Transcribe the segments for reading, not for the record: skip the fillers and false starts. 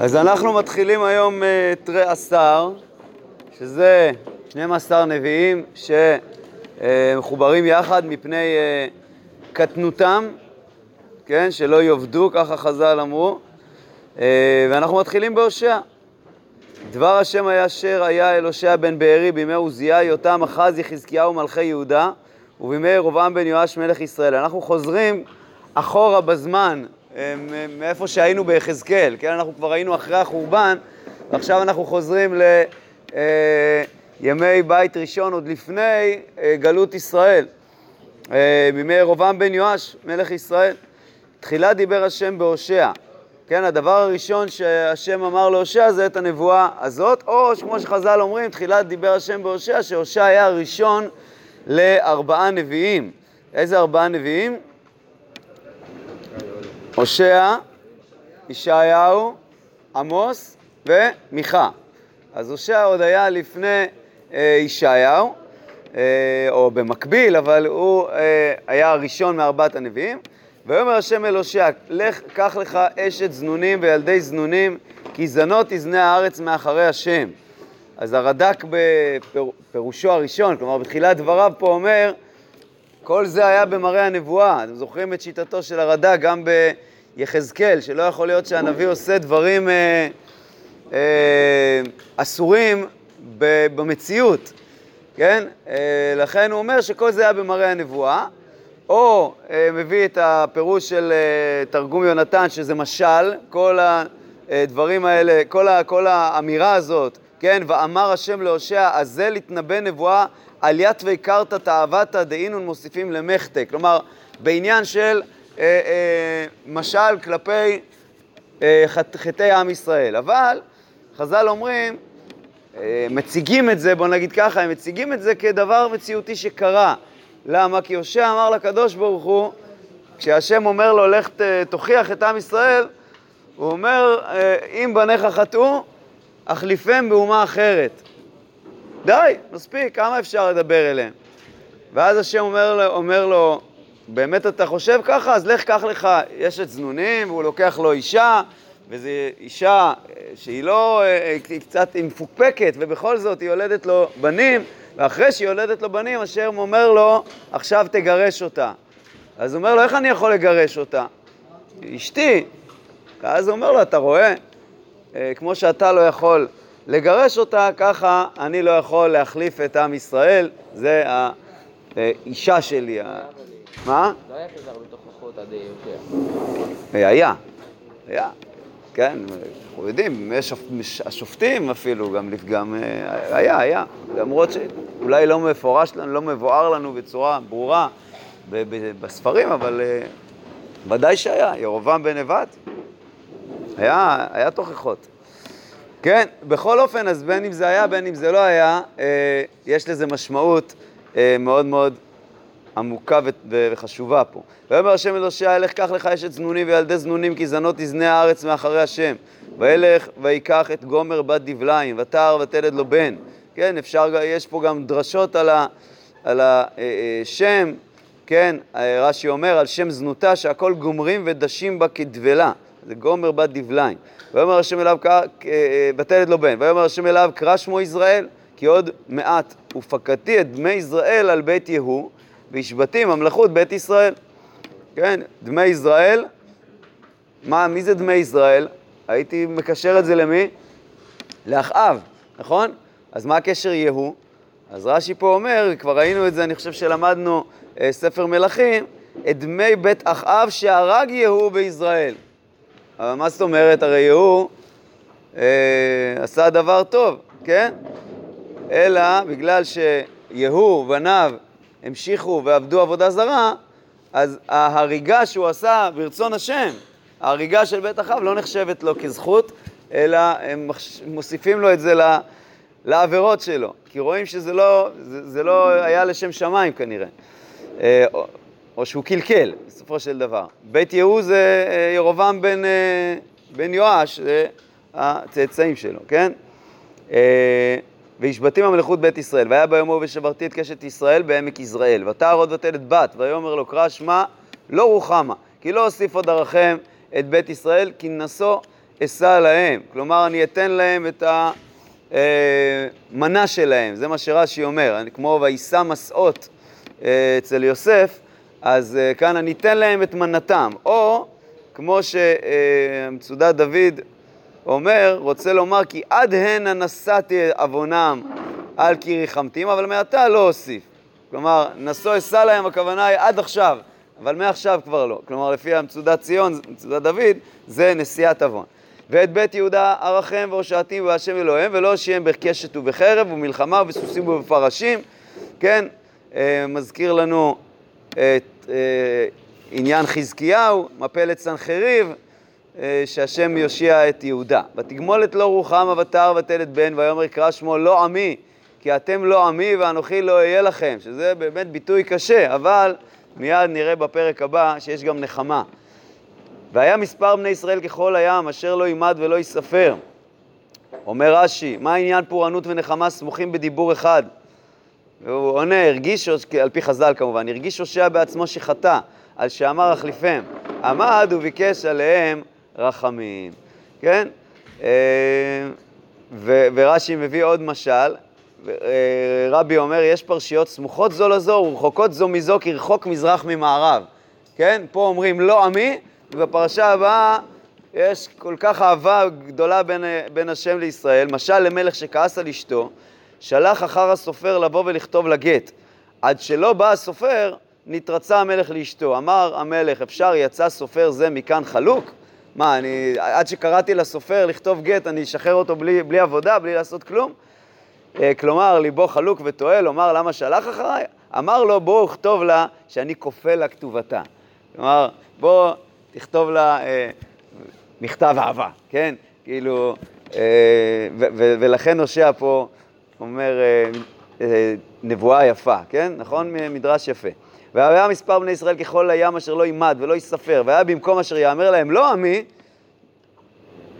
אז אנחנו מתחילים היום תרי עשר, שזה 12 נביאים שמחוברים יחד מפני קטנותם, כן? שלא יובדו, ככה חז"ל אמרו. ואנחנו מתחילים בהושע. דבר השם היה שר היה אל הושע בן בארי בימי עוזיה, יותם, אחז, יחזקיהו מלכי יהודה, ובימי ירבעם בן יואש מלך ישראל. אנחנו חוזרים אחורה בזמן, מאיפה שהיינו ביחזקאל, כן? אנחנו כבר היינו אחרי החורבן, ועכשיו אנחנו חוזרים לימי בית ראשון, עוד לפני גלות ישראל, בימי ירבעם בן יואש מלך ישראל. תחילה דיבר השם בהושע. כן, הדבר הראשון שהשם אמר להושע זה את הנבואה הזאת, או כמו שחז"ל אומרים, תחילה דיבר השם בהושע, שהושע היה הראשון לארבעה נביאים. איזה ארבעה נביאים? הושע, ישעיהו, עמוס ומיכה. אז הושע עוד היה לפני ישעיהו, או במקביל, אבל הוא היה הראשון מארבעת הנביאים. ויאמר השם אל הושע, לך קח לך אשת זנונים וילדי זנונים, כי זנות יזנה הארץ מאחרי השם. אז הרד"ק בפירושו הראשון, כלומר בתחילת דבריו פה אומר, כל זה היה במראה הנבואה. אתם זוכרים את שיטתו של הרד"ק גם ביחזקאל, שלא יכול להיות שהנביא עושה דברים אסורים במציאות, כן? לכן הוא אומר שכל זה היה במראה הנבואה. או מביא את הפירוש של תרגום יונתן, שזה משל, כל הדברים האלה, כל האמירה הזאת, כן, ואמר השם להושע, אז זה להתנבא נבואה, על ית ויקרת תאוותא דהינון מוסיפים למחתא. כלומר, בעניין של משל כלפי חטאי עם ישראל. אבל חז"ל אומרים, מציגים את זה, בוא נגיד ככה, הם מציגים את זה כדבר מציאותי שקרה. למה? כי יושע אמר לקדוש ברוך הוא, כשהשם אומר לו, לך תוכיח את עם ישראל, הוא אומר, אם בניך חטאו, החליפם באומה אחרת. די, מספיק, כמה אפשר לדבר אליהם? ואז השם אומר לו, באמת אתה חושב ככה? אז לך קח לך, יש את זנונים, והוא לוקח לו אישה, וזו אישה שהיא לא, היא קצת מפוקפקת, ובכל זאת היא יולדת לו בנים, ואחרי שהיא יולדת לו בנים, השם אומר לו, עכשיו תגרש אותה. אז הוא אומר לו, איך אני יכול לגרש אותה? אשתי. אז הוא אומר לו, אתה רואה? כמו שאתה לא יכול לגרש אותה, ככה אני לא יכול להחליף את עם ישראל. זה האישה שלי. מה? לא היה כזה הרבה תוכחות עד יושע. היה. כן, אנחנו יודעים, יש השופטים אפילו, גם היה, למרות שאולי לא מפורש לנו, לא מבואר לנו בצורה ברורה בספרים, אבל ודאי שהיה, ירבעם בן נבט, היה תוכחות. כן, בכל אופן, אז בין אם זה היה, בין אם זה לא היה, יש לזה משמעות מאוד מאוד עמוקה וחשובה פה. ויאמר השם אל הושע, הלך קח לך אשת זנונים וילדי זנונים, כי זנות יזנה הארץ מאחרי השם. וילך ויקח את גומר בת דבליים, ותער ותלד לו בן. כן, אפשר, יש פה גם דרשות על השם, כן, רש"י אומר, על שם זנותה, שהכל גומרים ודשים בה כדבלה. זה גומר בת דבליים. ויאמר השם אליו, ותלד לו בן. ויאמר השם אליו, קרא שמו ישראל, כי עוד מעט ופקדתי את דמי ישראל על בית יהוא, וישבתי ממלכות בית ישראל. כן, דמי ישראל. מה, מי זה דמי ישראל? הייתי מקשר את זה למי? לאחאב, נכון? אז מה הקשר יהוא? אז רש"י פה אומר, כבר ראינו את זה, אני חושב שלמדנו ספר מלכים, את דמי בית אחאב שהרג יהוא בישראל. אבל מה זאת אומרת? הרי יהוא עשה דבר טוב, כן? אלא בגלל שיהוא בניו המשיכו ועבדו עבודה זרה, אז ההריגה שהוא עשה ברצון השם, ההריגה של בית אחאב לא נחשבת לו כזכות, אלא הם מוסיפים לו את זה לעבירות שלו, כי רואים שזה לא היה לשם שמיים כנראה, או שהוא קלקל בסופו של דבר. בית יהוא זה ירבעם בן יואש, זה הצאצאים שלו, כן? וישבתי ממלכות בית ישראל, והיה ביום ההוא ושברתי את קשת ישראל בעמק יזרעאל, ותער עוד ותלד בת, ויאמר לו קרא שמה לא רוחמה, כי לא הוסיף עוד ערכם את בית ישראל, כי נסו אסע להם. כלומר, אני אתן להם את המנה שלהם. זה מה שרש"י אומר. כמו ויישא מסעות אצל יוסף, אז כאן אני אתן להם את מנתם. או, כמו שמצודת דוד אומר, רוצה לומר, כי עד הנה נשאתי עוונם על כי ריחמתים, אבל מעתה לא אוסיף. כלומר, נשוא אשא להם, הכוונה היא עד עכשיו, אבל מעכשיו כבר לא. כלומר, לפי המצודת ציון, מצודת דוד, זה נשיאת עוון. ואת בית יהודה ערכם והושעתים והשם אלוהיהם, ולא הושיעם בקשת ובחרב ובמלחמה ובסוסים ובפרשים. כן, מזכיר לנו את עניין חזקיהו, מפלת סנחריב, שהשם יושיע את יהודה. ותגמולת לא רוחם אבטר ותלת בן, ויאמר יקרא שמו לא עמי, כי אתם לא עמי ואנוכי לא אהיה לכם. שזה באמת ביטוי קשה, אבל מיד נראה בפרק הבא שיש גם נחמה. והיה מספר בני ישראל ככל הים, אשר לא יימד ולא יספר. אומר רש"י, מה העניין פורענות ונחמה סמוכים בדיבור אחד? והוא עונה, הרגיש, על פי חז"ל כמובן, הרגיש הושע בעצמו שחטא, על שאמר החליפם, עמד וביקש עליהם רחמים. כן? ורש"י מביא עוד משל, רבי אומר, יש פרשיות סמוכות זו לזו ורחוקות זו מזו כרחוק מזרח ממערב. כן? פה אומרים לא עמי, ובפרשה הבאה יש כל כך אהבה גדולה בין השם לישראל. משל למלך שכעס על אשתו, שלח אחר הסופר לבוא ולכתוב לגט. עד שלא בא הסופר, נתרצה המלך לאשתו. אמר המלך, אפשר יצא סופר זה מכאן חלוק? מה, עד שקראתי לסופר לכתוב גט, אני אשחרר אותו בלי עבודה, בלי לעשות כלום? כלומר, ליבו חלוק ותועל, אמר למה שלח אחריי? אמר לו, בוא וכתוב לה שאני כופה לה כתובתה. כלומר, בוא תכתוב לה מכתב אהבה, כן? כאילו, ולכן הושע פה אומר נבואה יפה, כן? נכון? מדרש יפה. והיה מספר בני ישראל ככל הים אשר לא יימד ולא יספר, והיה במקום אשר יאמר להם,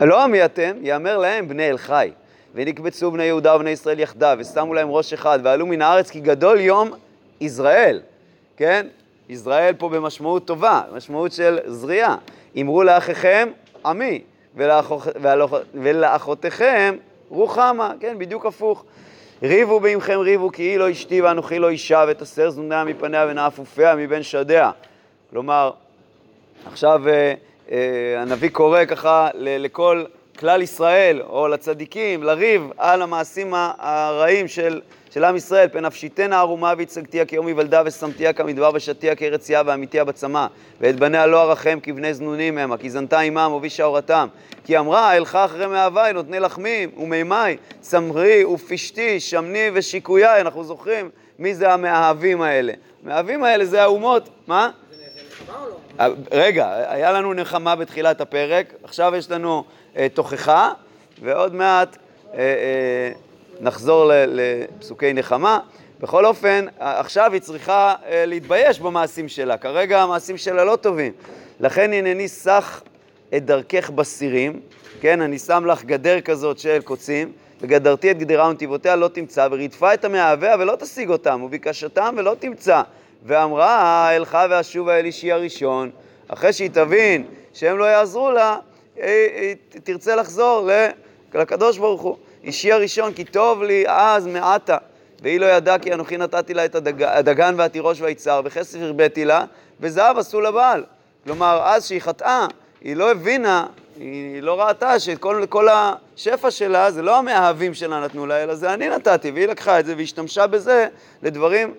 לא עמי אתם, יאמר להם בני אל חי. ונקבצו בני יהודה ובני ישראל יחדיו, ושמו להם ראש אחד, ועלו מן הארץ כי גדול יום ישראל. כן? ישראל פה במשמעות טובה, משמעות של זריעה. אמרו לאחיכם עמי, ולאחותיכם רוחמה. כן, בדיוק הפוך. ריבו בימכם ריבו, כי היא לא אשתי ואנוכי לא אישה, ותסר זנוניה מפניה ונעפופיה מבין שדיה. כלומר, עכשיו הנביא קורא ככה לכל כלל ישראל, או לצדיקים, לריב על המעשים הרעים של עם ישראל, פן נפשיתנה ערומה והצגתיה כיום יוולדה ושמתיה כמדבר ושתיה כארץ יה ועמיתיה בצמא, ואת בניה לא ערכם כבני זנונים המה, כי זנתה עמם הובישה אורתם, כי אמרה אלך אחרי מאהבי נותני לחמים ומימי צמרי ופשתי שמני ושיקויי. אנחנו זוכרים מי זה המאהבים האלה. המאהבים האלה זה האומות. מה? רגע, היה לנו נחמה בתחילת הפרק, עכשיו יש לנו תוכחה, ועוד מעט נחזור לפסוקי נחמה. בכל אופן, עכשיו היא צריכה להתבייש במעשים שלה, כרגע המעשים שלה לא טובים. לכן הנני סך את דרכך בסירים, כן, אני שם לך גדר כזאת של קוצים, וגדרתי את גדרה ונתיבותיה לא תמצא, ורדפה את המאהביה ולא תשיג אותם, וביקשתם ולא תמצא. ואמרה אלך ואשובה אל אישי הראשון. אחרי שהיא תבין שהם לא יעזרו לה, היא תרצה לחזור לקדוש ברוך הוא. אישי הראשון, כי טוב לי אז מעתה. והיא לא ידעה כי אנוכי נתתי לה את הדגן והתירוש והיצהר, וכסף הרבתי לה, וזהב עשו לבעל. כלומר, אז שהיא חטאה, היא לא הבינה, היא לא ראתה שכל השפע שלה, זה לא המאהבים שלה נתנו לה, אלא זה אני נתתי, והיא לקחה את זה והשתמשה בזה לדברים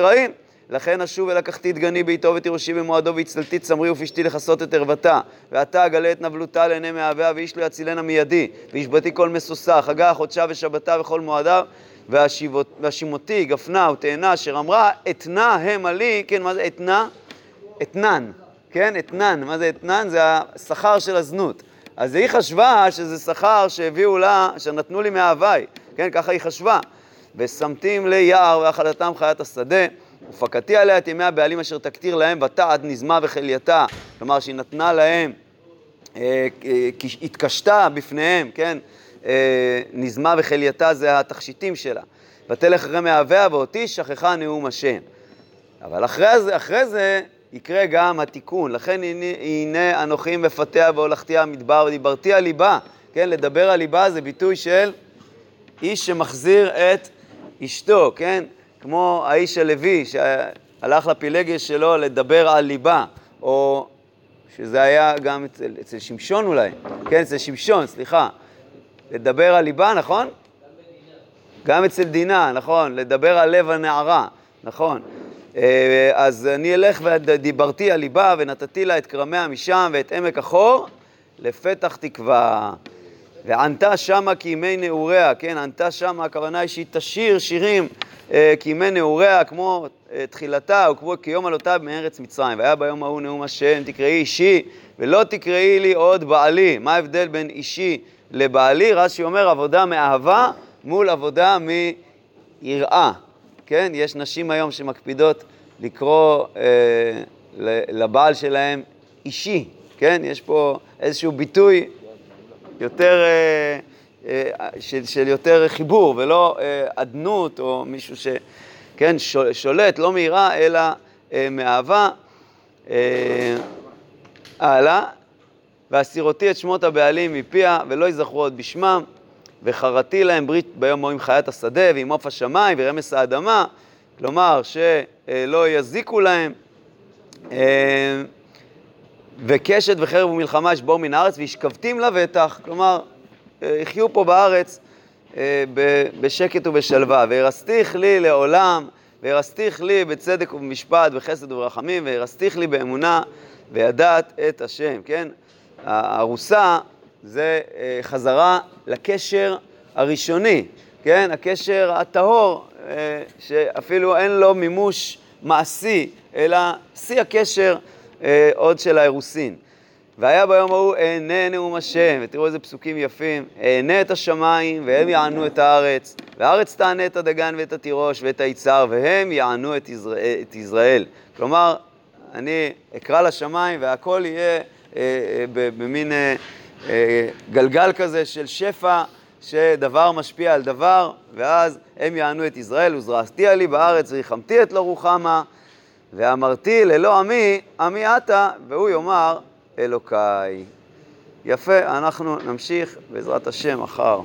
רעים. לכן אשוב ולקחתי את גני בעיתו ותירושי במועדו והצלתי צמרי ופשתי לכסות את ערוותה, ואתה אגלה את נבלותה לעיני מאהביה ואיש לא יצילנה מידי, והשבתי כל מסוסה חגה חודשה ושבתה וכל מועדיו, והשימותי גפנה ותאנה אשר אמרה אתנה המה לי. כן, מה זה אתנה? אתנן. כן, אתנן. מה זה אתנן? זה השכר של הזנות. אז היא חשבה שזה שכר שהביאו לה, שנתנו לי מאהביי. כן, ככה היא חשבה. ושמתים ליער ואחדתם חיית השדה, ופקתי עליה את ימי הבעלים אשר תקטיר להם, ותעד נזמה וחלייתה. כלומר שהיא נתנה להם, התקשתה בפניהם, כן? נזמה וחלייתה זה התכשיטים שלה. ותלך אחרי מאהביה ואותי שכחה נאום השם. אבל אחרי זה יקרה גם התיקון. לכן הנה אנוכי מפתח והולכתי המדבר ודיברתי על ליבה. כן, לדבר על ליבה זה ביטוי של איש שמחזיר את אשתו, כן? כמו האיש הלוי שהלך לפילגש שלו לדבר על ליבה, או שזה היה גם אצל שמשון אולי, כן, אצל שמשון, סליחה, לדבר על ליבה, נכון? גם אצל דינה, נכון, לדבר על לב הנערה, נכון. אז אני אלך ודיברתי על ליבה ונתתי לה את קרמיה משם ואת עמק החור לפתח תקווה. וענתה שמה כימי נעוריה, כן, ענתה שמה, הכוונה היא שהיא תשיר שירים כימי נעוריה, כמו תחילתה, או כמו כיום עלותה מארץ מצרים. והיה ביום ההוא נאום השם, תקראי אישי, ולא תקראי לי עוד בעלי. מה ההבדל בין אישי לבעלי? רש"י אומר, עבודה מאהבה מול עבודה מיראה. כן, יש נשים היום שמקפידות לקרוא לבעל שלהם אישי, כן, יש פה איזשהו ביטוי יותר של יותר חיבור, ולא עדנות או מישהו ש כן שולט, לא מהירה אלא מאהבה. הלאה, והסירותי את שמות הבעלים מפיה ולא יזכרו עוד בשמם, וחרתי להם ברית ביום ההוא עם חיית השדה ועם עוף השמיים ורמס האדמה, כלומר שלא יזיקו להם. וקשת וחרב ומלחמה ישבור מן הארץ וישכבתים לבטח, כלומר יחיו פה בארץ בשקט ובשלווה. והרסתיך לי לעולם, והרסתיך לי בצדק ובמשפט בחסד וברחמים, והרסתיך לי באמונה וידעת את השם. כן, הרוסה זה חזרה לקשר הראשוני, כן, הקשר הטהור שאפילו אין לו מימוש מעשי אלא שיא הקשר עוד של האירוסין. והיה ביום ההוא עיני נאום השם, ותראו איזה פסוקים יפים, עיני את השמיים והם יענו את הארץ, והארץ תענה את הדגן ואת התירוש ואת היצהר והם יענו את ישראל. כלומר, אני אקרא לשמיים והכל יהיה במין גלגל כזה של שפע, שדבר משפיע על דבר, ואז הם יענו את ישראל. וזרעתי עלי בארץ וריחמתי את לרוחמה, ואמרתי ללא עמי, עמי אתה, והוא יאמר אלוקיי. יפה, אנחנו נמשיך בעזרת השם מחר.